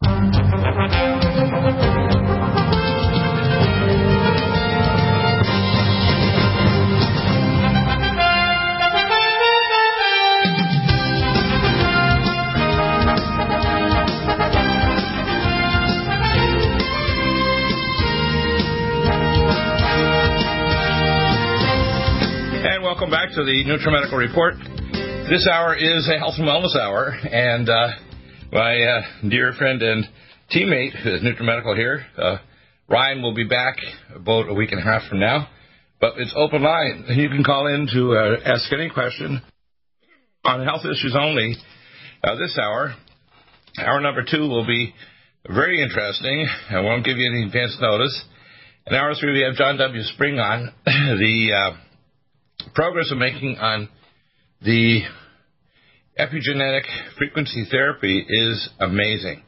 And welcome back to the NutriMedical Report. This hour is a health and wellness hour, and my dear friend and teammate at NutriMedical here, Ryan, will be back about a week and a half from now. But it's open line, and you can call in to ask any question on health issues only. This hour, hour number two, will be very interesting. I won't give you any advance notice. In hour three, we have John W. Spring on the progress we're making on the epigenetic frequency therapy is amazing.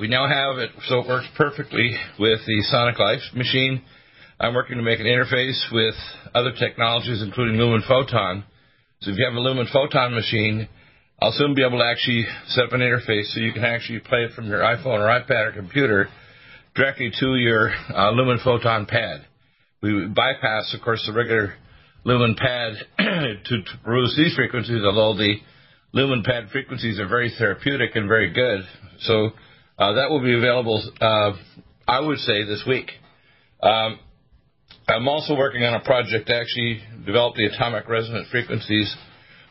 We now have it so it works perfectly with the Sonic Life machine. I'm working to make an interface with other technologies, including Lumen Photon. So if you have a Lumen Photon machine, I'll soon be able to actually set up an interface so you can actually play it from your iPhone or iPad or computer directly to your Lumen Photon pad. We bypass, of course, the regular Lumen pad to produce these frequencies, although the Lumen pad frequencies are very therapeutic and very good. So that will be available, I would say, this week. I'm also working on a project to actually develop the atomic resonant frequencies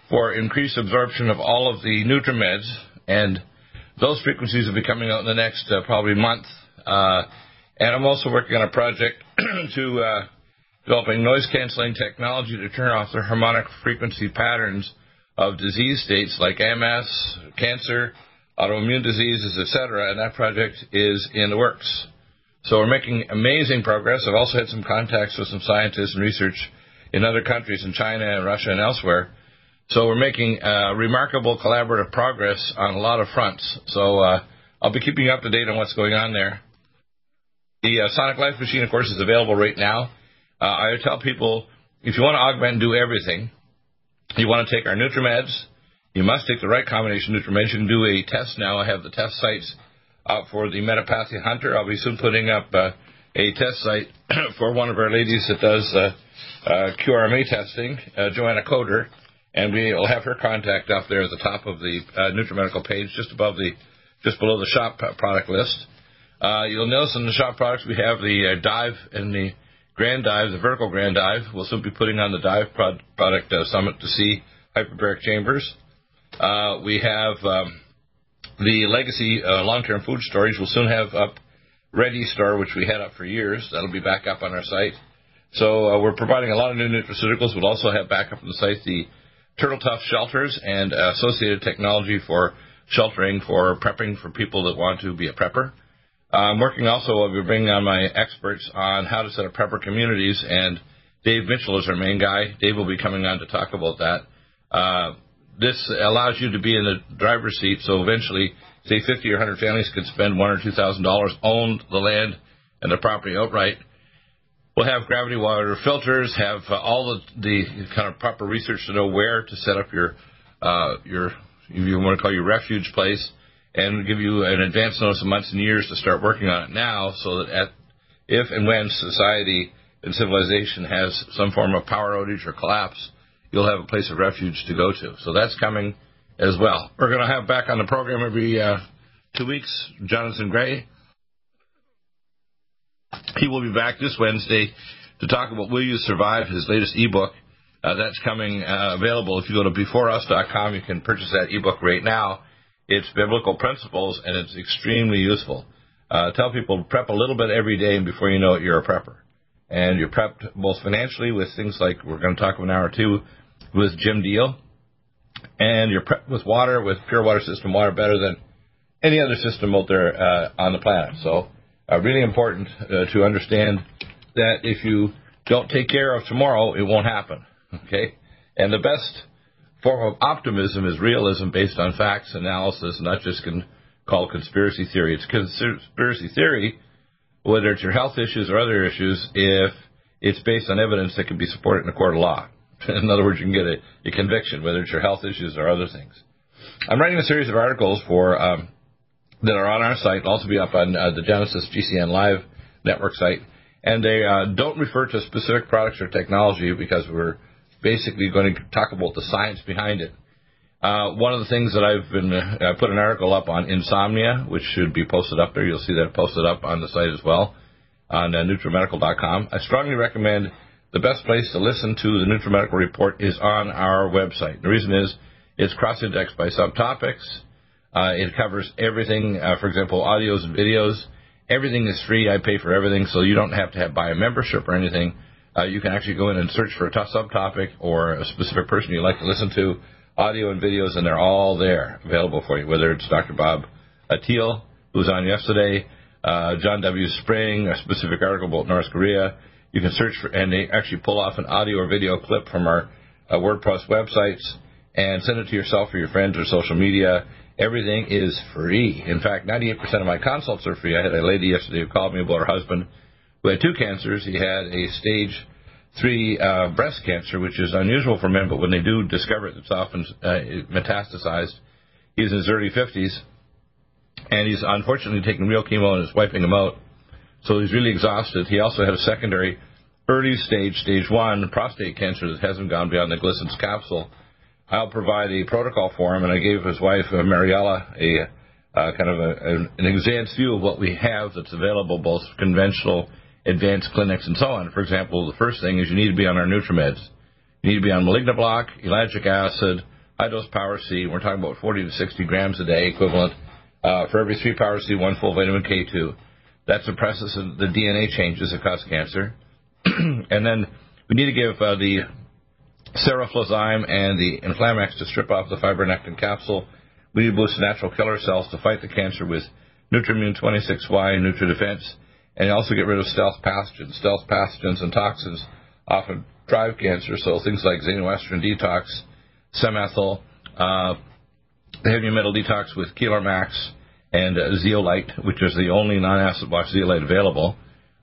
for increased absorption of all of the NutriMeds, and those frequencies will be coming out in the next probably month. And I'm also working on a project to developing noise-canceling technology to turn off the harmonic frequency patterns of disease states like MS, cancer, autoimmune diseases, etc., and that project is in the works. So we're making amazing progress. I've also had some contacts with some scientists and research in other countries, in China and Russia and elsewhere. So we're making remarkable collaborative progress on a lot of fronts. So I'll be keeping you up to date on what's going on there. The Sonic Life machine, of course, is available right now. I tell people, if you want to augment and do everything, you want to take our NutriMeds, you must take the right combination of NutriMeds. You can do a test now. I have the test sites out for the Metapathia Hunter. I'll be soon putting up a test site for one of our ladies that does QRMA testing, Joanna Coder, and we'll have her contact up there at the top of the NutriMedical page, just below the shop product list. You'll notice in the shop products we have the Dive and the Grand Dive, the vertical Grand Dive. We'll soon be putting on the Dive product Summit to see hyperbaric chambers. We have the legacy long-term food storage. We'll soon have up Ready Store, which we had up for years. That'll be back up on our site. So we're providing a lot of new nutraceuticals. We'll also have back up on the site the Turtle Tough Shelters and associated technology for sheltering, for prepping for people that want to be a prepper. I'm working also, I'll be bringing on my experts on how to set up prepper communities, and Dave Mitchell is our main guy. Dave will be coming on to talk about that. This allows you to be in the driver's seat, so eventually, say, 50 or 100 families could spend $1,000 or $2,000, own the land and the property outright. We'll have gravity water filters, have all the kind of proper research to know where to set up your if you want to call your refuge place, and give you an advance notice of months and years to start working on it now so that at if and when society and civilization has some form of power outage or collapse, you'll have a place of refuge to go to. So that's coming as well. We're going to have back on the program every 2 weeks Jonathan Gray. He will be back this Wednesday to talk about Will You Survive, his latest ebook. That's coming available. If you go to beforeus.com, you can purchase that ebook right now. It's biblical principles, and it's extremely useful. Tell people to prep a little bit every day, and before you know it, you're a prepper. And you're prepped both financially with things like we're going to talk about an hour or two with Jim Deal, and you're prepped with water, with pure water system, water better than any other system out there on the planet. So really important to understand that if you don't take care of tomorrow, it won't happen, okay? And the best form of optimism is realism based on facts, analysis, not just called conspiracy theory. It's conspiracy theory, whether it's your health issues or other issues, if it's based on evidence that can be supported in a court of law. In other words, you can get a conviction, whether it's your health issues or other things. I'm writing a series of articles for that are on our site, also be up on the Genesis GCN Live network site. And they don't refer to specific products or technology because we're basically going to talk about the science behind it. One of the things that I've been, I put an article up on insomnia, which should be posted up there. You'll see that posted up on the site as well, on NutriMedical.com. I strongly recommend the best place to listen to the NutriMedical Report is on our website. The reason is it's cross-indexed by subtopics. It covers everything, for example, audios and videos. Everything is free. I pay for everything, so you don't have to buy a membership or anything. You can actually go in and search for a subtopic or a specific person you like to listen to, audio and videos, and they're all there available for you, whether it's Dr. Bob Ateel, who was on yesterday, John W. Spring, a specific article about North Korea. You can search for, and they actually pull off an audio or video clip from our WordPress websites and send it to yourself or your friends or social media. Everything is free. In fact, 98% of my consults are free. I had a lady yesterday who called me about her husband who had two cancers. He had a stage 3 breast cancer, which is unusual for men, but when they do discover it, it's often metastasized. He's in his early 50s, and he's unfortunately taking real chemo and is wiping him out, so he's really exhausted. He also had a secondary early stage 1 prostate cancer that hasn't gone beyond the Glisson's capsule. I'll provide a protocol for him, and I gave his wife, Mariella, an advanced view of what we have that's available, both conventional, advanced clinics, and so on. For example, the first thing is you need to be on our NutriMeds. You need to be on MalignaBlock, ellagic acid, high-dose Power C. We're talking about 40 to 60 grams a day equivalent for every 3 Power C, 1 full vitamin K2. That suppresses the DNA changes that cause cancer. And then we need to give the Serraflozyme and the Inflamax to strip off the fibronectin capsule. We need to boost natural killer cells to fight the cancer with NutriMune 26Y and NutriDefense, and also get rid of stealth pathogens. Stealth pathogens and toxins often drive cancer, so things like xenoestrogen detox, semethyl, the heavy metal detox with QRMA and zeolite, which is the only non-acid wash zeolite available,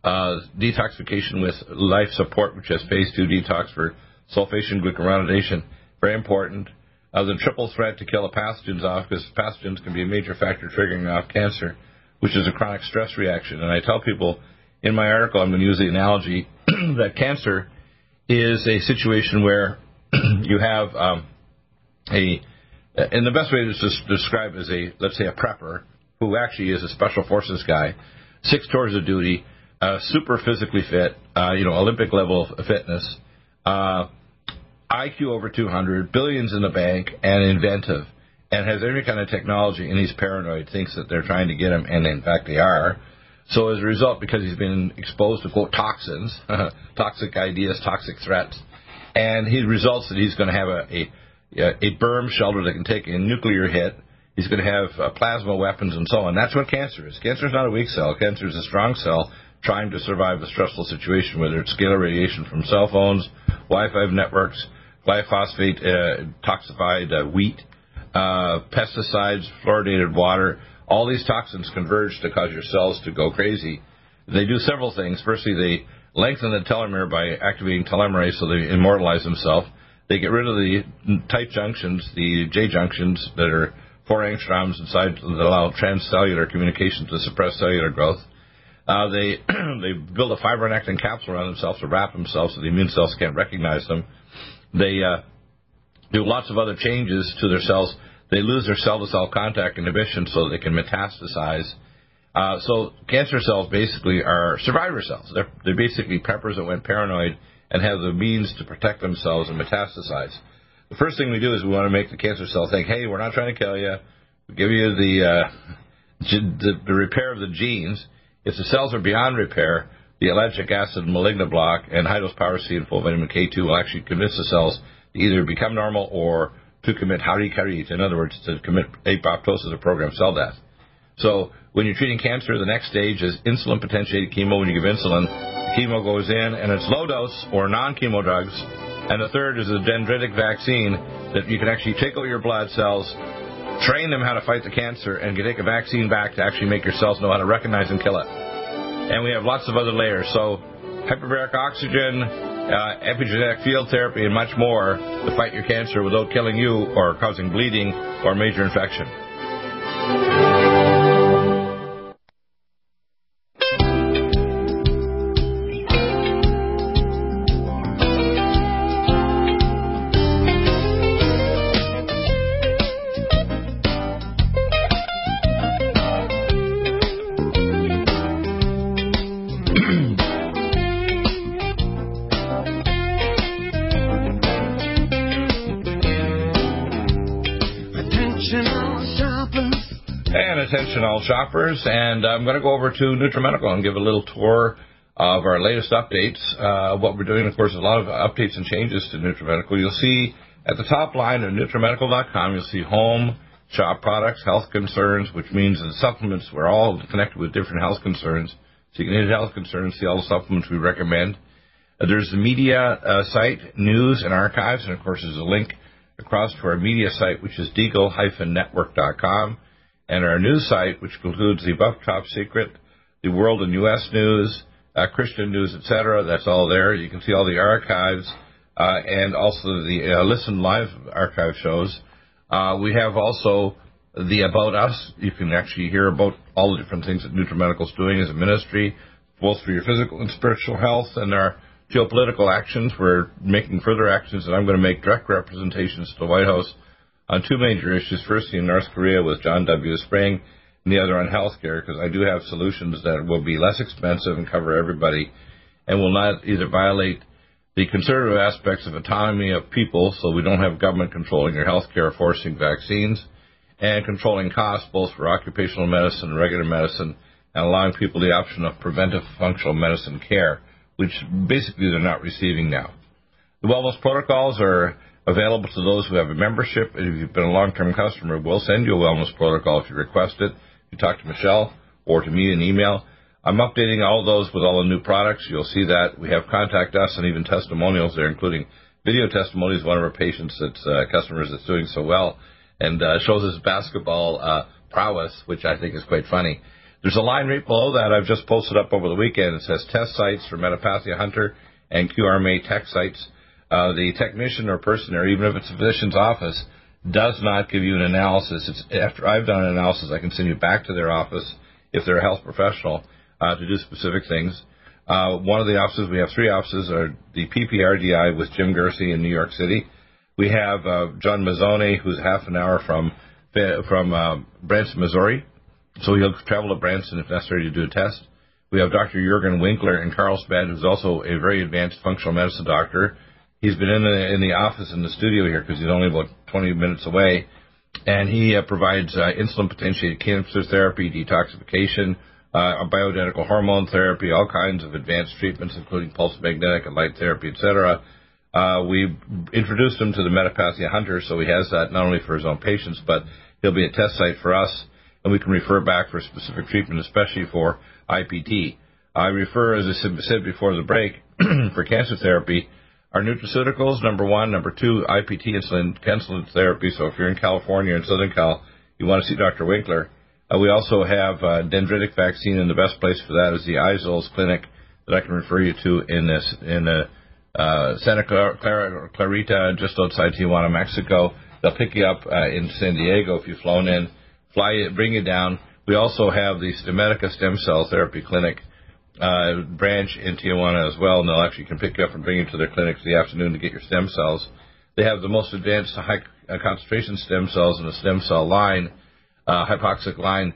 detoxification with life support, which has phase 2 detox for sulfation, glucuronidation, very important. The triple threat to kill the pathogens off, because pathogens can be a major factor triggering off cancer, which is a chronic stress reaction. And I tell people in my article, I'm going to use the analogy that cancer is a situation where you have and the best way to describe is let's say a prepper who actually is a special forces guy, 6 tours of duty, super physically fit, Olympic level of fitness, IQ over 200, billions in the bank, and inventive, and has every kind of technology, and he's paranoid, thinks that they're trying to get him, and in fact they are. So as a result, because he's been exposed to, quote, toxins, toxic ideas, toxic threats, and he results that he's going to have a berm shelter that can take a nuclear hit, he's going to have plasma weapons and so on. That's what cancer is. Cancer is not a weak cell. Cancer is a strong cell trying to survive a stressful situation, whether it's scalar radiation from cell phones, Wi-Fi networks, glyphosate, toxified wheat, pesticides, fluoridated water. All these toxins converge to cause your cells to go crazy. They do several things. Firstly, they lengthen the telomere by activating telomerase, so they immortalize themselves. They get rid of the tight junctions, the J junctions that are 4 angstroms inside that allow transcellular communication to suppress cellular growth. They build a fibrin-actin capsule around themselves to wrap themselves so the immune cells can't recognize them. They do lots of other changes to their cells. They lose their cell-to-cell contact inhibition so they can metastasize. So cancer cells basically are survivor cells. They're basically preppers that went paranoid and have the means to protect themselves and metastasize. The first thing we do is we want to make the cancer cell think, hey, we're not trying to kill you. We'll give you the repair of the genes. If the cells are beyond repair, the ellagic acid, MalignaBlock, and high-dose Power C and full vitamin K2 will actually convince the cells to either become normal or to commit harikari, in other words, to commit apoptosis or programmed cell death. So when you're treating cancer, the next stage is insulin-potentiated chemo. When you give insulin, the chemo goes in, and it's low-dose or non-chemo drugs. And the third is a dendritic vaccine that you can actually tickle your blood cells, train them how to fight the cancer, and you take a vaccine back to actually make your cells know how to recognize and kill it. And we have lots of other layers. So hyperbaric oxygen, epigenetic field therapy, and much more to fight your cancer without killing you or causing bleeding or major infection. Shoppers, and I'm going to go over to NutriMedical and give a little tour of our latest updates. What we're doing, of course, is a lot of updates and changes to NutriMedical. You'll see at the top line of NutriMedical.com, you'll see home, shop products, health concerns, which means in supplements, we're all connected with different health concerns. So you can hit health concerns, see all the supplements we recommend. There's the media site, news and archives, and, of course, there's a link across to our media site, which is deagle-network.com. And our news site, which includes the Above Top Secret, the World and U.S. News, Christian News, etc. That's all there. You can see all the archives and also the Listen Live archive shows. We have also the About Us. You can actually hear about all the different things that NutriMedical is doing as a ministry, both for your physical and spiritual health, and our geopolitical actions. We're making further actions, and I'm going to make direct representations to the White House on two major issues, firstly in North Korea with John W. Spring, and the other on healthcare, because I do have solutions that will be less expensive and cover everybody and will not either violate the conservative aspects of autonomy of people, so we don't have government controlling your healthcare, forcing vaccines, and controlling costs both for occupational medicine and regular medicine, and allowing people the option of preventive functional medicine care, which basically they're not receiving now. The wellness protocols are available to those who have a membership. If you've been a long-term customer, we'll send you a wellness protocol if you request it. You talk to Michelle or to me in email. I'm updating all those with all the new products. You'll see that. We have Contact Us and even testimonials there, including video testimonies. One of our patients that's customers that's doing so well and shows his basketball prowess, which I think is quite funny. There's a line right below that I've just posted up over the weekend. It says test sites for Metapathia Hunter and QRMA tech sites. The technician or person, or even if it's a physician's office, does not give you an analysis. After I've done an analysis, I can send you back to their office if they're a health professional to do specific things. One of the offices, we have three offices, are the PPRDI with Jim Gersey in New York City. We have John Mazzone, who's half an hour from Branson, Missouri. So he'll travel to Branson if necessary to do a test. We have Dr. Jürgen Winkler in Carlsbad, who's also a very advanced functional medicine doctor. He's been in the office in the studio here because he's only about 20 minutes away, and he provides insulin-potentiated cancer therapy, detoxification, bioidentical hormone therapy, all kinds of advanced treatments, including pulse magnetic and light therapy, etc. We introduced him to the Metapathia Hunter, so he has that not only for his own patients, but he'll be a test site for us, and we can refer back for specific treatment, especially for IPT. I refer, as I said before the break, for cancer therapy, our nutraceuticals, number one. Number two, IPT, insulin therapy. So if you're in California, in Southern Cal, you want to see Dr. Winkler. We also have dendritic vaccine, and the best place for that is the Isol's clinic that I can refer you to in Santa Clarita, just outside Tijuana, Mexico. They'll pick you up in San Diego if you've flown in, bring you down. We also have the Stemedica Stem Cell Therapy Clinic branch in Tijuana as well, and they'll actually can pick you up and bring you to their clinics in the afternoon to get your stem cells. They have the most advanced high concentration stem cells in a stem cell line, hypoxic line,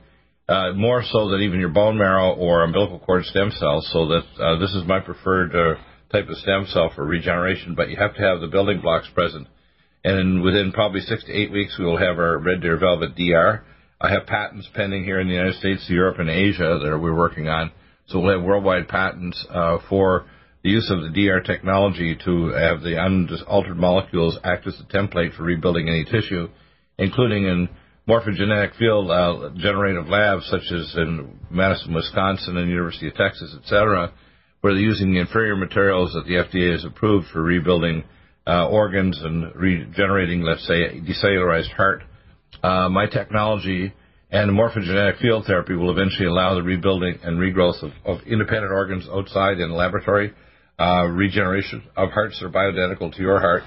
more so than even your bone marrow or umbilical cord stem cells. So that this is my preferred type of stem cell for regeneration, but you have to have the building blocks present. And within probably 6 to 8 weeks, we will have our Red Deer Velvet DR. I have patents pending here in the United States, Europe, and Asia that we're working on. So we'll have worldwide patents for the use of the DR technology to have the unaltered molecules act as a template for rebuilding any tissue, including in morphogenetic field generative labs such as in Madison, Wisconsin, and University of Texas, etc., where they're using the inferior materials that the FDA has approved for rebuilding organs and regenerating, let's say, a decellularized heart. My technology and morphogenetic field therapy will eventually allow the rebuilding and regrowth of independent organs outside in the laboratory, regeneration of hearts that are bioidentical to your heart,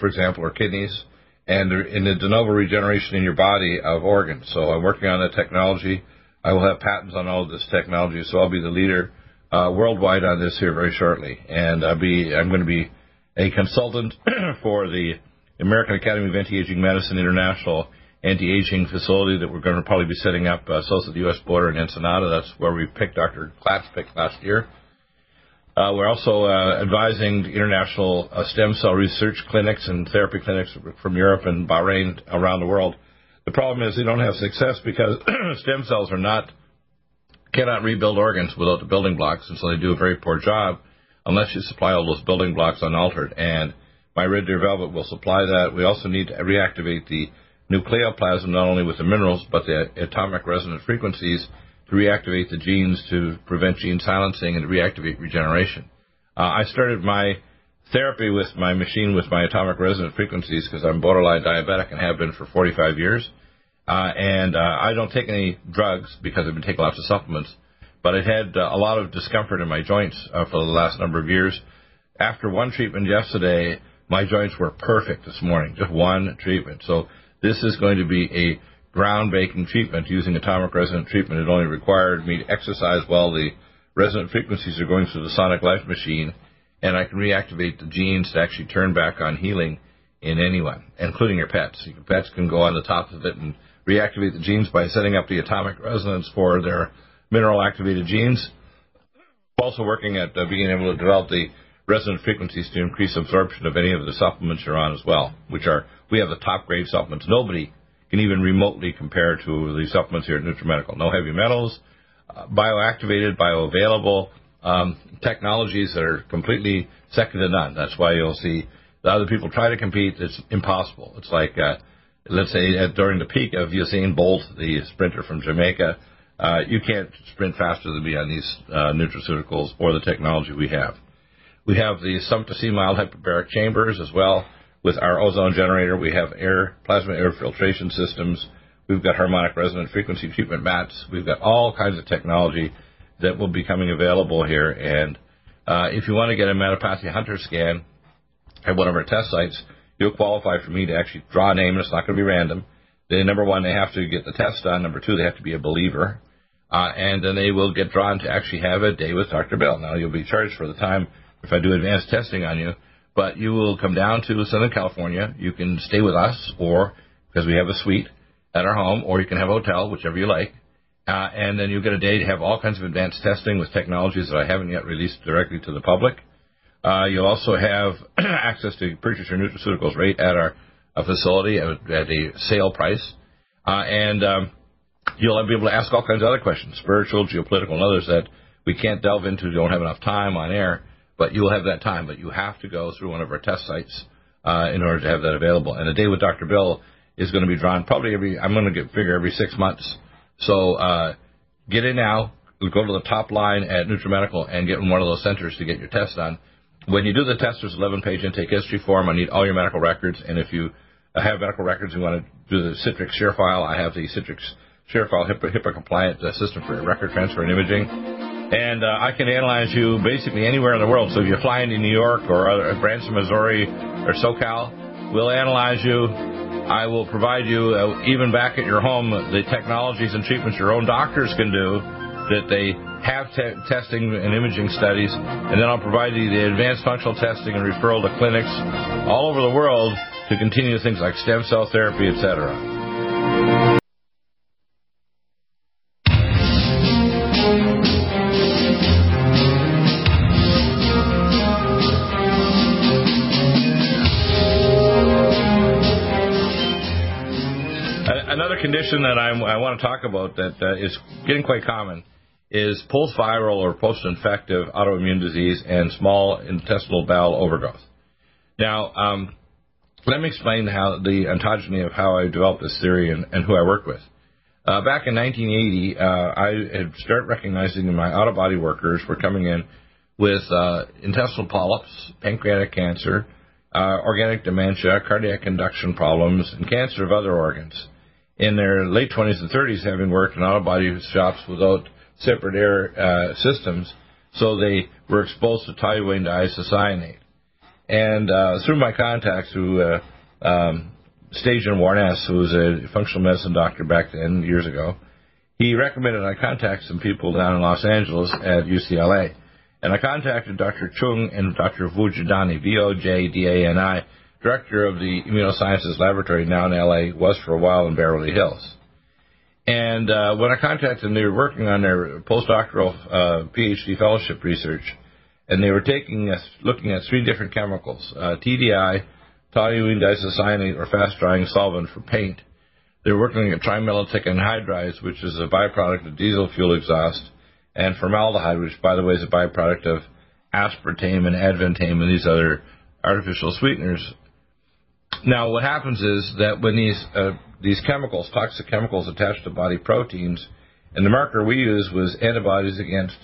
for example, or kidneys, and in the de novo regeneration in your body of organs. So I'm working on that technology. I will have patents on all of this technology, so I'll be the leader worldwide on this here very shortly. And I'm going to be a consultant for the American Academy of Anti-Aging Medicine International anti-aging facility that we're going to probably be setting up south of the U.S. border in Ensenada. That's where we picked Dr. Klatz picked last year. We're also advising international stem cell research clinics and therapy clinics from Europe and Bahrain around the world. The problem is they don't have success because stem cells cannot rebuild organs without the building blocks, and so they do a very poor job unless you supply all those building blocks unaltered. And my Red Deer Velvet will supply that. We also need to reactivate the nucleoplasm, not only with the minerals, but the atomic resonant frequencies to reactivate the genes, to prevent gene silencing and to reactivate regeneration. I started my therapy with my machine with my atomic resonant frequencies because I'm borderline diabetic and have been for 45 years. I don't take any drugs because I've been taking lots of supplements, but I've had a lot of discomfort in my joints for the last number of years. After one treatment yesterday, my joints were perfect this morning, just one treatment. So this is going to be a ground-breaking treatment using atomic resonant treatment. It only required me to exercise while the resonant frequencies are going through the Sonic Life machine, and I can reactivate the genes to actually turn back on healing in anyone, including your pets. Your pets can go on the top of it and reactivate the genes by setting up the atomic resonance for their mineral-activated genes. I'm also working at being able to develop the resonant frequencies to increase absorption of any of the supplements you're on as well, which are, we have the top-grade supplements. Nobody can even remotely compare to the supplements here at NutriMedical. No heavy metals, bioactivated, bioavailable, technologies that are completely second to none. That's why you'll see the other people try to compete. It's impossible. It's like, let's say, during the peak of Usain Bolt, the sprinter from Jamaica, you can't sprint faster than me on these nutraceuticals or the technology we have. We have the Sumptuously mild hyperbaric chambers as well. With our ozone generator, we have plasma air filtration systems. We've got harmonic resonant frequency treatment mats. We've got all kinds of technology that will be becoming available here. And if you want to get a Metapathia Hunter scan at one of our test sites, you'll qualify for me to actually draw a name, and it's not going to be random. Then, number one, they have to get the test done. Number two, they have to be a believer. And then they will get drawn to actually have a day with Dr. Bell. Now, you'll be charged for the time if I do advanced testing on you, but you will come down to Southern California. You can stay with us, or because we have a suite at our home, or you can have a hotel, whichever you like, and then you'll get a day to have all kinds of advanced testing with technologies that I haven't yet released directly to the public. You'll also have access to purchase your nutraceuticals right at our facility at a sale price, and you'll be able to ask all kinds of other questions, spiritual, geopolitical, and others that we can't delve into, don't have enough time on air. But you'll have that time, but you have to go through one of our test sites in order to have that available. And a day with Dr. Bill is going to be drawn probably every 6 months. So get in now, go to the top line at NutriMedical and get in one of those centers to get your test done. When you do the test, there's an 11-page intake history form. I need all your medical records, and if you have medical records, you want to do the Citrix ShareFile. I have the Citrix ShareFile HIPAA-compliant system for your record transfer and imaging. And I can analyze you basically anywhere in the world. So if you fly into New York or Branson, Missouri or SoCal, we'll analyze you. I will provide you, even back at your home, the technologies and treatments your own doctors can do that they have testing and imaging studies, and then I'll provide you the advanced functional testing and referral to clinics all over the world to continue things like stem cell therapy, etc. Condition that I want to talk about that is getting quite common is post-viral or post-infective autoimmune disease and small intestinal bowel overgrowth. Now, let me explain how the ontogeny of how I developed this theory and who I worked with. Back in 1980, I had started recognizing that my out-of-body workers were coming in with intestinal polyps, pancreatic cancer, organic dementia, cardiac conduction problems, and cancer of other organs. In their late 20s and 30s, having worked in out-of-body shops without separate air systems, so they were exposed to toluene diisocyanate. And through my contacts, who Stajan Warnes, who was a functional medicine doctor back then, years ago, he recommended I contact some people down in Los Angeles at UCLA. And I contacted Dr. Chung and Dr. Vujadani, V-O-J-D-A-N-I, director of the Immunosciences Laboratory, now in LA, was for a while in Beverly Hills. And when I contacted them, they were working on their postdoctoral PhD fellowship research, and they were looking at three different chemicals, TDI, toluene disocyanate, or fast-drying solvent for paint. They were working at trimethylic anhydrides, which is a byproduct of diesel fuel exhaust, and formaldehyde, which, by the way, is a byproduct of aspartame and adventame and these other artificial sweeteners. Now, what happens is that when these chemicals, toxic chemicals, attach to body proteins, and the marker we used was antibodies against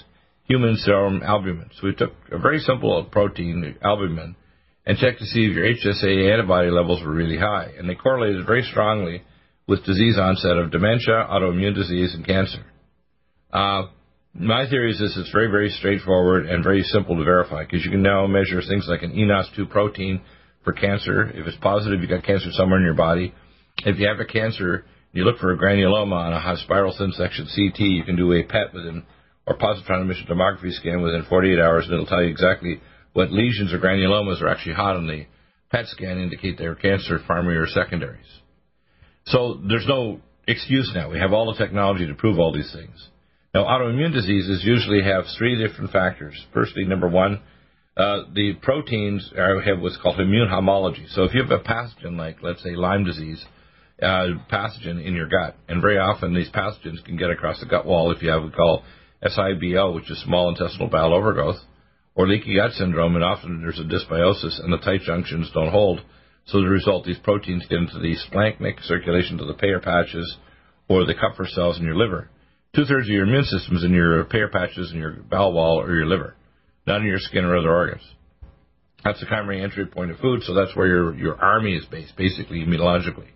human serum albumin. So we took a very simple protein, albumin, and checked to see if your HSA antibody levels were really high, and they correlated very strongly with disease onset of dementia, autoimmune disease, and cancer. My theory is this: it's very, very straightforward and very simple to verify, because you can now measure things like an ENOS2 protein for cancer. If it's positive, you've got cancer somewhere in your body. If you have a cancer, you look for a granuloma on a spiral thin section CT, you can do a PET or positron emission tomography scan within 48 hours, and it'll tell you exactly what lesions or granulomas are actually hot on the PET scan, indicate they're cancer, primary or secondaries. So there's no excuse now. We have all the technology to prove all these things. Now, autoimmune diseases usually have three different factors. Firstly, number one, the proteins have what's called immune homology. So if you have a pathogen like, let's say, Lyme disease, pathogen in your gut, and very often these pathogens can get across the gut wall if you have what we call SIBO, which is small intestinal bowel overgrowth, or leaky gut syndrome, and often there's a dysbiosis and the tight junctions don't hold. So as a result, these proteins get into the splanchnic circulation to the Peyer patches or the Kupffer cells in your liver. Two-thirds of your immune system is in your Peyer patches in your bowel wall or your liver, not in your skin or other organs. That's the primary entry point of food, so that's where your army is based, basically, immunologically.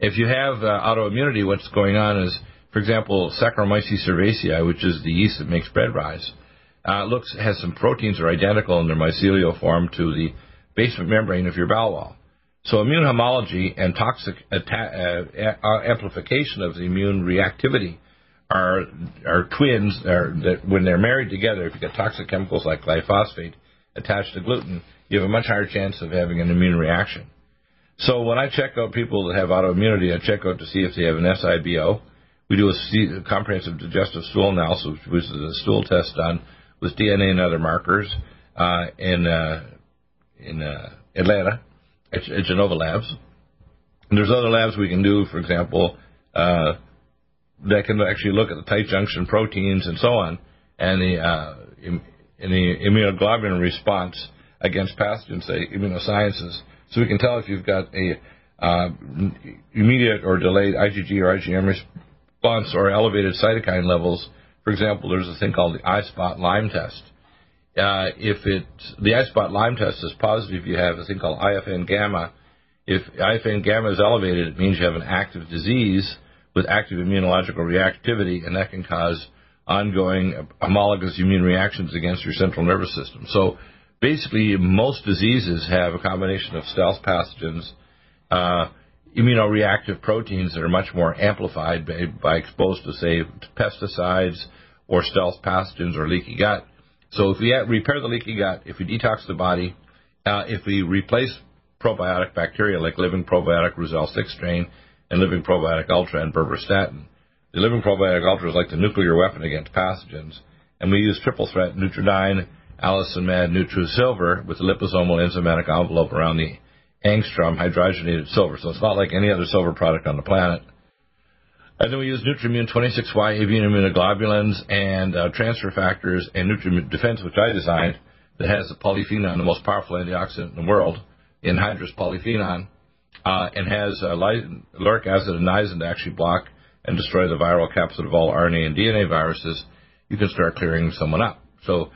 If you have autoimmunity, what's going on is, for example, Saccharomyces cerevisiae, which is the yeast that makes bread rise, has some proteins that are identical in their mycelial form to the basement membrane of your bowel wall. So immune homology and toxic amplification of the immune reactivity are twins that when they're married together, if you get toxic chemicals like glyphosate attached to gluten, you have a much higher chance of having an immune reaction. So when I check out people that have autoimmunity, I check out to see if they have an SIBO. We do a comprehensive digestive stool analysis, which is a stool test done with DNA and other markers in Atlanta at Genova Labs. And there's other labs we can do, for example, that can actually look at the tight junction proteins and so on, and the immunoglobulin response against pathogens, say Immunosciences, so we can tell if you've got a immediate or delayed IgG or IgM response or elevated cytokine levels. For example, there's a thing called the I-spot Lyme test. The I-spot Lyme test is positive, you have a thing called IFN gamma. If IFN gamma is elevated, it means you have an active disease with active immunological reactivity, and that can cause ongoing homologous immune reactions against your central nervous system. So basically, most diseases have a combination of stealth pathogens, immunoreactive proteins that are much more amplified by exposed to, say, pesticides or stealth pathogens or leaky gut. So if we repair the leaky gut, if we detox the body, if we replace probiotic bacteria like Living Probiotic Resel 6 strain and Living Probiotic Ultra and Berberstatin, the Living Probiotic Ultra is like the nuclear weapon against pathogens, and we use triple threat Nutridyne, Allicin Med, NutriSilver with the liposomal enzymatic envelope around the angstrom hydrogenated silver. So it's not like any other silver product on the planet. And then we use NutriMune 26Y avian immunoglobulins and transfer factors and NutriDefense, which I designed, that has the polyphenol, the most powerful antioxidant in the world, anhydrous polyphenol, and has lauric acid and niacin to actually block and destroy the viral capsid of all RNA and DNA viruses. You can start clearing someone up. So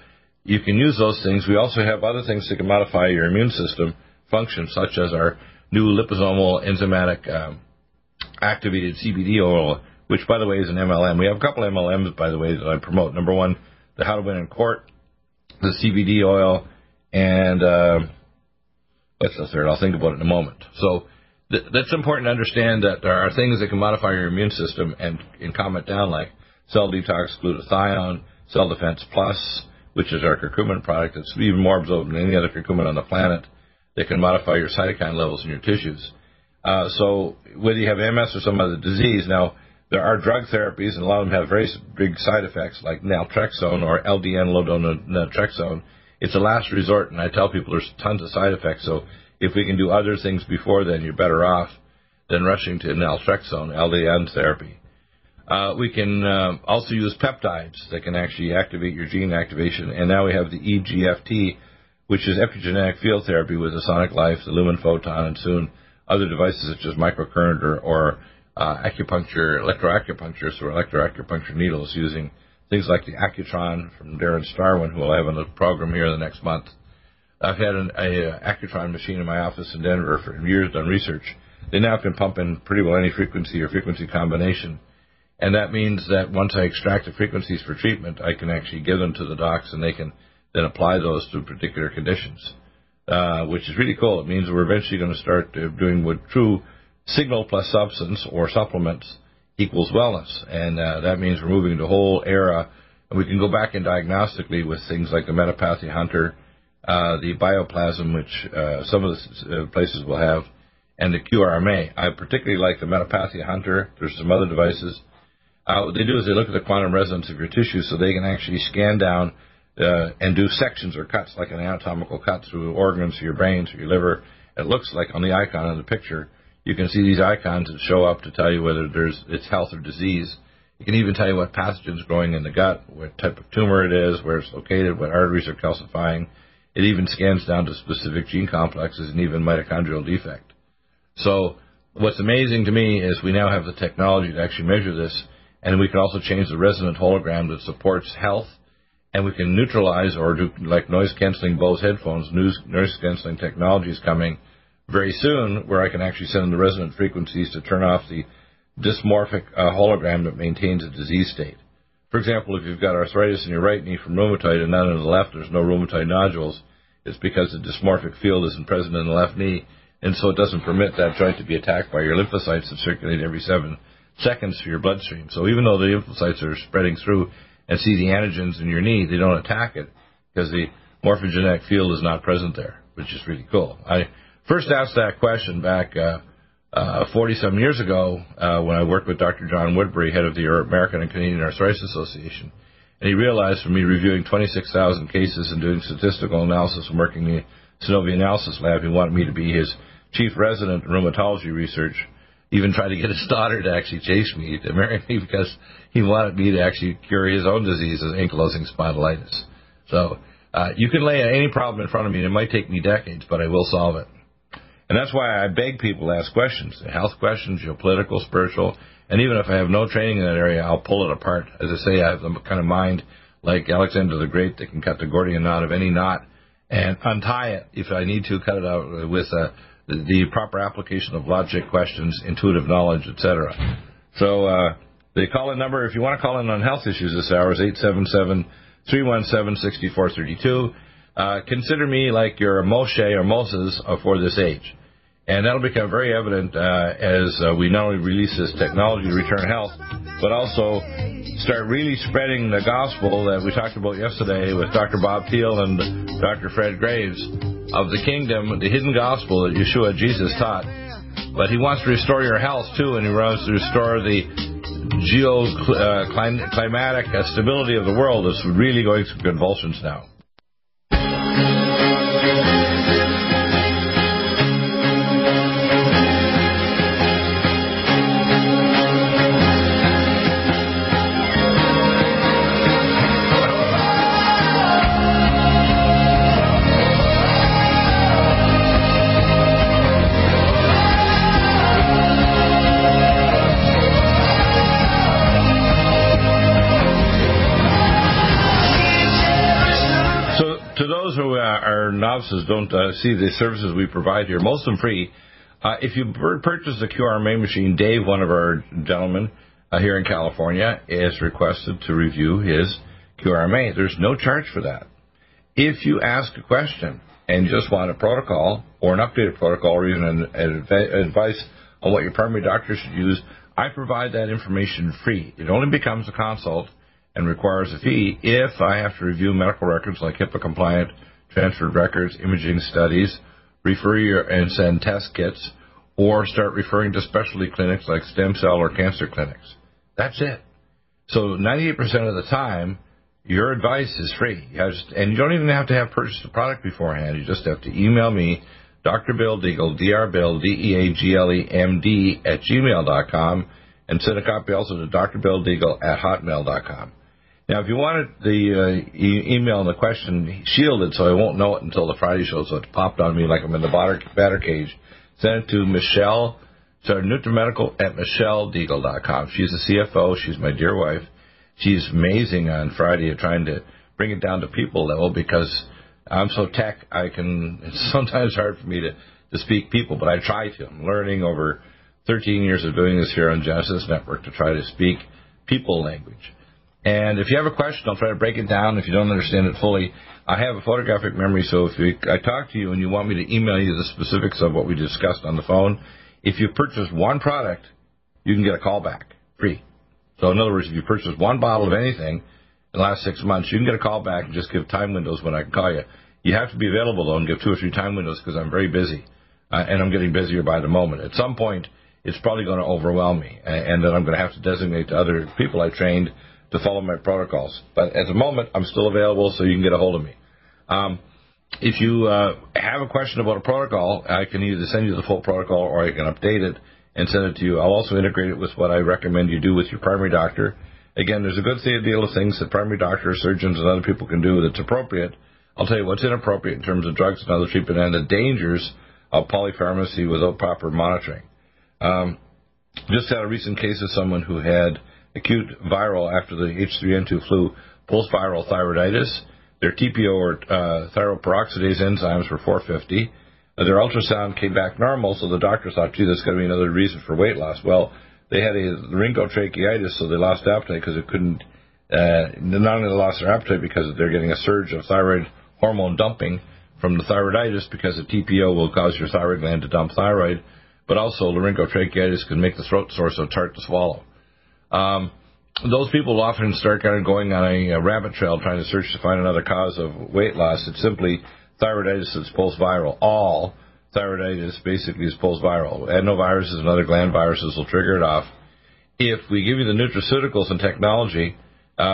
you can use those things. We also have other things that can modify your immune system function, such as our new liposomal enzymatic activated CBD oil, which, by the way, is an MLM. We have a couple of MLMs, by the way, that I promote. Number one, the How to Win in Court, the CBD oil, and what's the third? I'll think about it in a moment. So that's important to understand, that there are things that can modify your immune system and calm it down, like Cell Detox, Glutathione, Cell Defense Plus, which is our curcumin product. It's even more absorbent than any other curcumin on the planet. That can modify your cytokine levels in your tissues. So whether you have MS or some other disease, now there are drug therapies, and a lot of them have very big side effects, like naltrexone or LDN, low-dose naltrexone. It's a last resort, and I tell people there's tons of side effects. So if we can do other things before then, you're better off than rushing to naltrexone, LDN therapy. We can also use peptides that can actually activate your gene activation. And now we have the EGFT, which is epigenetic field therapy, with the Sonic Life, the Lumen Photon, and soon other devices such as microcurrent or acupuncture, electroacupuncture, so electroacupuncture needles, using things like the Accutron from Darren Starwin, who will have on the program here in the next month. I've had an Accutron machine in my office in Denver for years, done research. They now can pump in pretty well any frequency or frequency combination. And that means that once I extract the frequencies for treatment, I can actually give them to the docs, and they can then apply those to particular conditions, which is really cool. It means we're eventually going to start doing what true signal plus substance or supplements equals wellness. And that means we're moving into a whole era, and we can go back in diagnostically with things like the Metapathia Hunter, the bioplasm, which some of the places will have, and the QRMA. I particularly like the Metapathia Hunter. There's some other devices. What they do is they look at the quantum resonance of your tissue, so they can actually scan down and do sections or cuts, like an anatomical cut through organs, your brain, your liver. It looks like on the icon in the picture, you can see these icons that show up to tell you whether it's health or disease. It can even tell you what pathogen's growing in the gut, what type of tumor it is, where it's located, what arteries are calcifying. It even scans down to specific gene complexes and even mitochondrial defect. So what's amazing to me is we now have the technology to actually measure this, and we can also change the resonant hologram that supports health. And we can neutralize or do like noise-canceling Bose headphones. Noise-canceling technology is coming very soon, where I can actually send in the resonant frequencies to turn off the dysmorphic hologram that maintains a disease state. For example, if you've got arthritis in your right knee from rheumatoid and none in the left, there's no rheumatoid nodules. It's because the dysmorphic field isn't present in the left knee, and so it doesn't permit that joint to be attacked by your lymphocytes that circulate every 7 seconds through your bloodstream. So even though the lymphocytes are spreading through and see the antigens in your knee, they don't attack it because the morphogenetic field is not present there, which is really cool. I first asked that question back 40-some years ago when I worked with Dr. John Woodbury, head of the American and Canadian Arthritis Association, and he realized from me reviewing 26,000 cases and doing statistical analysis and working in the Synovial Analysis Lab, he wanted me to be his chief resident in rheumatology research. Even tried to get his daughter to actually chase me, to marry me, because he wanted me to actually cure his own disease of ankylosing spondylitis. So you can lay any problem in front of me, and it might take me decades, but I will solve it. And that's why I beg people to ask questions, health questions, political, spiritual, and even if I have no training in that area, I'll pull it apart. As I say, I have the kind of mind like Alexander the Great that can cut the Gordian knot of any knot and untie it if I need to, cut it out with the proper application of logic, questions, intuitive knowledge, etc. So the call-in number, if you want to call in on health issues this hour, is 877-317-6432. Consider me like your Moshe or Moses for this age. And that'll become very evident as we not only release this technology to return health, but also start really spreading the gospel that we talked about yesterday with Dr. Bob Thiel and Dr. Fred Graves of the kingdom, the hidden gospel that Yeshua, Jesus, taught. But he wants to restore your health, too, and he wants to restore the climatic stability of the world that's really going through convulsions now. Novices don't see the services we provide here, most of them free. If you purchase the QRMA machine, Dave, one of our gentlemen here in California, is requested to review his QRMA. There's no charge for that. If you ask a question and just want a protocol or an updated protocol or even an advice on what your primary doctor should use, I provide that information free. It only becomes a consult and requires a fee if I have to review medical records like HIPAA-compliant transferred records, imaging studies, refer your and send test kits, or start referring to specialty clinics like stem cell or cancer clinics. That's it. So 98% of the time, your advice is free. And you don't even have to have purchased a product beforehand. You just have to email me, Dr. Bill Deagle, drbill, D-E-A-G-L-E-M-D, @gmail.com, and send a copy also to drbilldeagle @hotmail.com. Now, if you wanted the email and the question shielded so I won't know it until the Friday show, so it's popped on me like I'm in the batter cage, send it to NutriMedical at michelledeagle.com. She's the CFO. She's my dear wife. She's amazing on Friday at trying to bring it down to people level because I'm so tech, it's sometimes hard for me to speak people, but I try to. I'm learning over 13 years of doing this here on Genesis Network to try to speak people language. And if you have a question, I'll try to break it down if you don't understand it fully. I have a photographic memory, so if I talk to you and you want me to email you the specifics of what we discussed on the phone, if you purchase one product, you can get a call back, free. So in other words, if you purchase one bottle of anything in the last 6 months, you can get a call back and just give time windows when I can call you. You have to be available, though, and give 2 or 3 time windows because I'm very busy, and I'm getting busier by the moment. At some point, it's probably going to overwhelm me, and then I'm going to have to designate to other people I trained to follow my protocols. But at the moment, I'm still available, so you can get a hold of me. If you have a question about a protocol, I can either send you the full protocol or I can update it and send it to you. I'll also integrate it with what I recommend you do with your primary doctor. Again, there's a good deal of things that primary doctors, surgeons, and other people can do that's appropriate. I'll tell you what's inappropriate in terms of drugs and other treatment and the dangers of polypharmacy without proper monitoring. Just had a recent case of someone who had acute viral after the H3N2 flu, post-viral thyroiditis. Their TPO or thyroperoxidase enzymes were 450. Their ultrasound came back normal, so the doctor thought, gee, that's going to be another reason for weight loss. Well, they had a laryngotracheitis, so they lost appetite because it couldn't, not only lost their appetite because they're getting a surge of thyroid hormone dumping from the thyroiditis because the TPO will cause your thyroid gland to dump thyroid, but also laryngotracheitis can make the throat sore so it's hard to swallow. Those people often start kind of going on a rabbit trail trying to search to find another cause of weight loss. It's simply thyroiditis that's post-viral. All thyroiditis basically is post-viral. Adenoviruses and other gland viruses will trigger it off. If we give you the nutraceuticals and technology,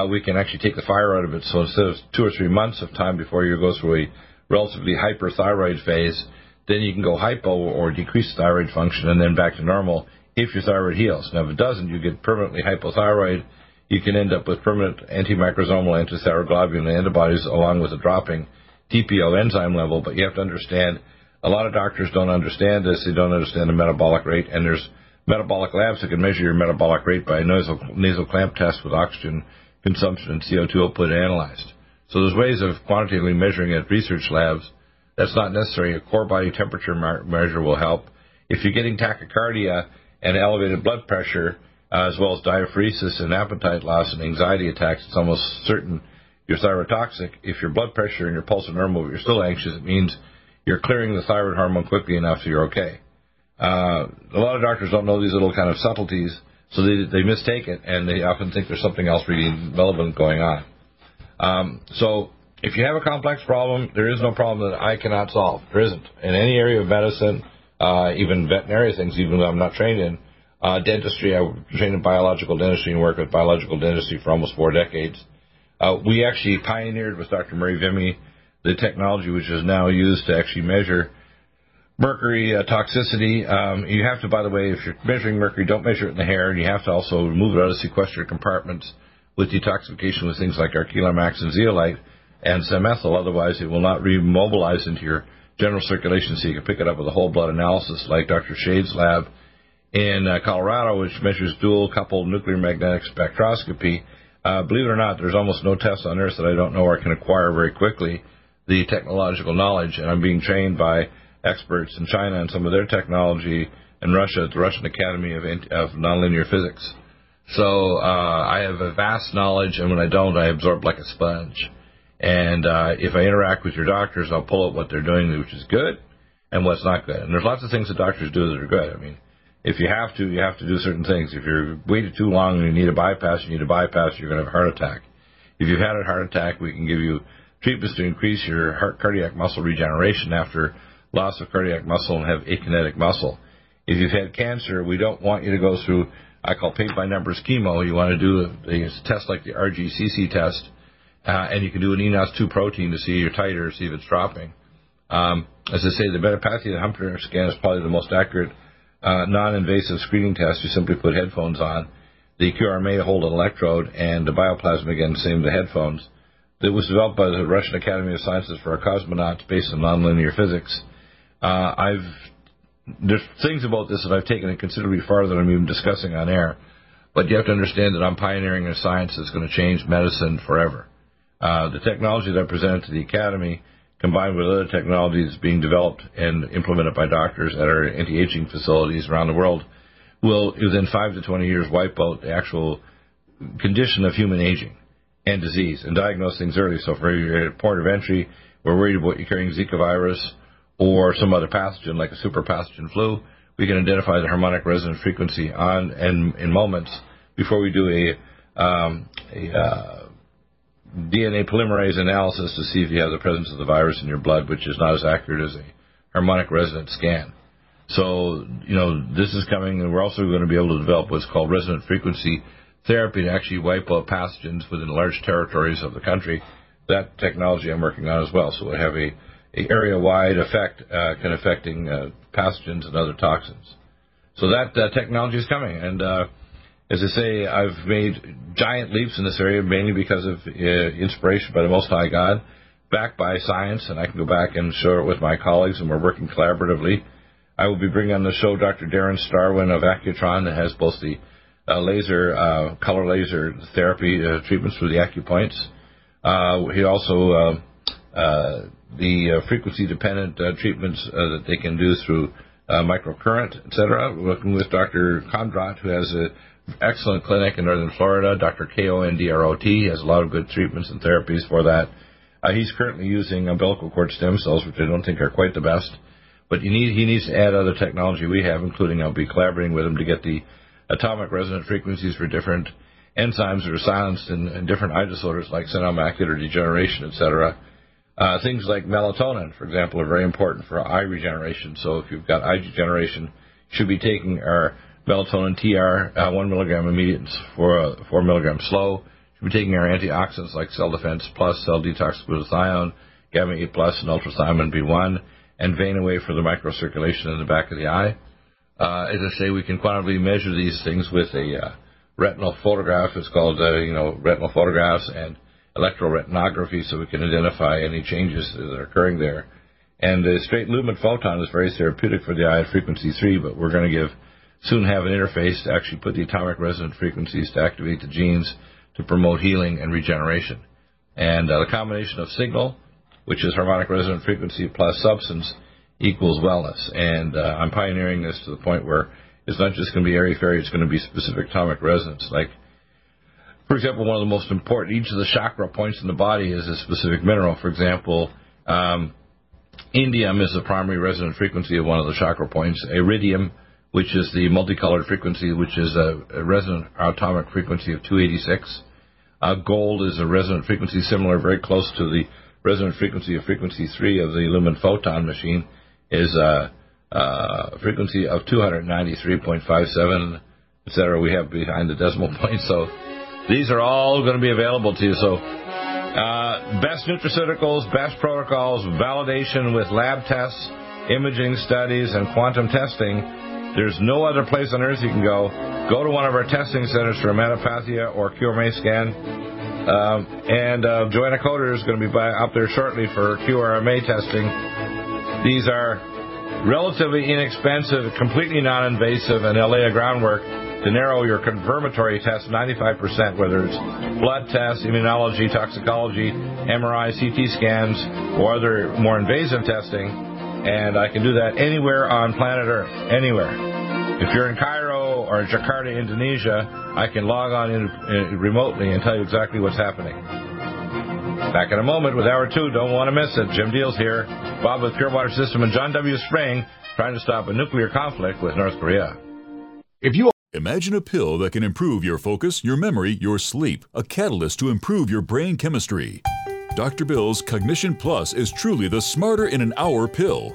we can actually take the fire out of it. So instead of 2 or 3 months of time before you go through a relatively hyperthyroid phase, then you can go hypo or decrease thyroid function and then back to normal if your thyroid heals. Now, if it doesn't, you get permanently hypothyroid. You can end up with permanent antimicrosomal antithyroglobulin antibodies along with a dropping TPO enzyme level, but you have to understand, a lot of doctors don't understand this. They don't understand the metabolic rate, and there's metabolic labs that can measure your metabolic rate by a nasal clamp test with oxygen consumption and CO2 output analyzed. So there's ways of quantitatively measuring it at research labs. That's not necessary. A core body temperature measure will help. If you're getting tachycardia and elevated blood pressure, as well as diaphoresis and appetite loss and anxiety attacks, it's almost certain you're thyrotoxic. If your blood pressure and your pulse are normal but you're still anxious, it means you're clearing the thyroid hormone quickly enough so you're okay. A lot of doctors don't know these little kind of subtleties, so they mistake it, and they often think there's something else really relevant going on. So if you have a complex problem, there is no problem that I cannot solve. There isn't. In any area of medicine, even veterinary things, even though I'm not trained in, dentistry, I trained in biological dentistry and worked with biological dentistry for almost 4 decades. We actually pioneered with Dr. Murray Vimy the technology which is now used to actually measure mercury toxicity. You have to, by the way, if you're measuring mercury, don't measure it in the hair, and you have to also remove it out of sequestered compartments with detoxification with things like Archelamax and Zeolite and Simethicone. Otherwise, it will not remobilize into your general circulation, so you can pick it up with a whole blood analysis like Dr. Shade's lab in Colorado, which measures dual-coupled nuclear magnetic spectroscopy. Believe it or not, there's almost no tests on Earth that I don't know or can acquire very quickly the technological knowledge, and I'm being trained by experts in China and some of their technology, and Russia at the Russian Academy of Nonlinear Physics. So I have a vast knowledge, and when I don't, I absorb like a sponge. And if I interact with your doctors, I'll pull out what they're doing, which is good, and what's not good. And there's lots of things that doctors do that are good. I mean, if you have to do certain things. If you're waited too long and you need a bypass, you're going to have a heart attack. If you've had a heart attack, we can give you treatments to increase your cardiac muscle regeneration after loss of cardiac muscle and have akinetic muscle. If you've had cancer, we don't want you to go through, I call paint-by-numbers chemo. You want to do a test like the RGCC test, and you can do an ENOS2 protein to see your titer, see if it's dropping. As I say, the Metapathia Hunter scan is probably the most accurate non-invasive screening test. You simply put headphones on. The QRMA hold an electrode, and the bioplasma, again, same the headphones. It was developed by the Russian Academy of Sciences for our cosmonauts based on nonlinear physics. There's things about this that I've taken it considerably farther than I'm even discussing on air, but you have to understand that I'm pioneering a science that's going to change medicine forever. The technology that I presented to the Academy, combined with other technologies being developed and implemented by doctors at our anti-aging facilities around the world, will within 5 to 20 years wipe out the actual condition of human aging and disease and diagnose things early. So for your port of entry, we're worried about you carrying Zika virus or some other pathogen like a super pathogen flu, we can identify the harmonic resonant frequency on and in moments before we do a DNA polymerase analysis to see if you have the presence of the virus in your blood, which is not as accurate as a harmonic resonant scan. So, you know, this is coming, and we're also going to be able to develop what's called resonant frequency therapy to actually wipe out pathogens within large territories of the country. That technology I'm working on as well, so we'll have a area-wide effect can affecting pathogens and other toxins. So that technology is coming, and as I say, I've made giant leaps in this area, mainly because of inspiration by the Most High God, backed by science, and I can go back and share it with my colleagues, and we're working collaboratively. I will be bringing on the show Dr. Darren Starwin of Accutron, that has both the color laser therapy treatments with the acupoints. He also the frequency-dependent treatments that they can do through microcurrent, et cetera. We're working with Dr. Condrot, who has an excellent clinic in northern Florida. Dr. Kondrot has a lot of good treatments and therapies for that. He's currently using umbilical cord stem cells, which I don't think are quite the best. But he needs to add other technology we have, including I'll be collaborating with him to get the atomic resonant frequencies for different enzymes that are silenced in different eye disorders like macular degeneration, et cetera. Things like melatonin, for example, are very important for eye regeneration. So if you've got eye degeneration, you should be taking our melatonin TR 1 milligram immediate and 4 milligram slow. You should be taking our antioxidants like Cell Defense Plus, Cell Detox, Glutathione, Gamma 8 Plus, and Ultrathiamine B1, and vein away for the microcirculation in the back of the eye. As I say, we can quantitatively measure these things with a retinal photograph. It's called, retinal photographs, and electroretinography, so we can identify any changes that are occurring there. And the straight lumen photon is very therapeutic for the eye at frequency 3, but we're going to soon have an interface to actually put the atomic resonant frequencies to activate the genes to promote healing and regeneration. And the combination of signal, which is harmonic resonant frequency plus substance, equals wellness. And I'm pioneering this to the point where it's not just going to be airy-fairy, it's going to be specific atomic resonance, like, for example, one of the most important, each of the chakra points in the body is a specific mineral. For example, Indium is the primary resonant frequency of one of the chakra points. Iridium, which is the multicolored frequency, which is a resonant atomic frequency of 286. Gold is a resonant frequency similar, very close to the resonant frequency of frequency 3 of the Lumen Photon machine, is a frequency of 293.57, etc. We have behind the decimal point. So these are all going to be available to you. So best nutraceuticals, best protocols, validation with lab tests, imaging studies, and quantum testing. There's no other place on earth you can go. Go to one of our testing centers for a metapathia or QRMA scan. Joanna Coder is going to be up there shortly for QRMA testing. These are relatively inexpensive, completely non-invasive, and they lay a groundwork to narrow your confirmatory test 95%, whether it's blood tests, immunology, toxicology, MRI, CT scans, or other more invasive testing. And I can do that anywhere on planet Earth, anywhere. If you're in Cairo or Jakarta, Indonesia, I can log on remotely and tell you exactly what's happening. Back in a moment with Hour 2. Don't want to miss it. Jim Deals here, Bob with Pure Water System, and John W. Spring trying to stop a nuclear conflict with North Korea. If you imagine a pill that can improve your focus, your memory, your sleep, a catalyst to improve your brain chemistry. Dr. Bill's Cognition Plus is truly the smarter in an hour pill.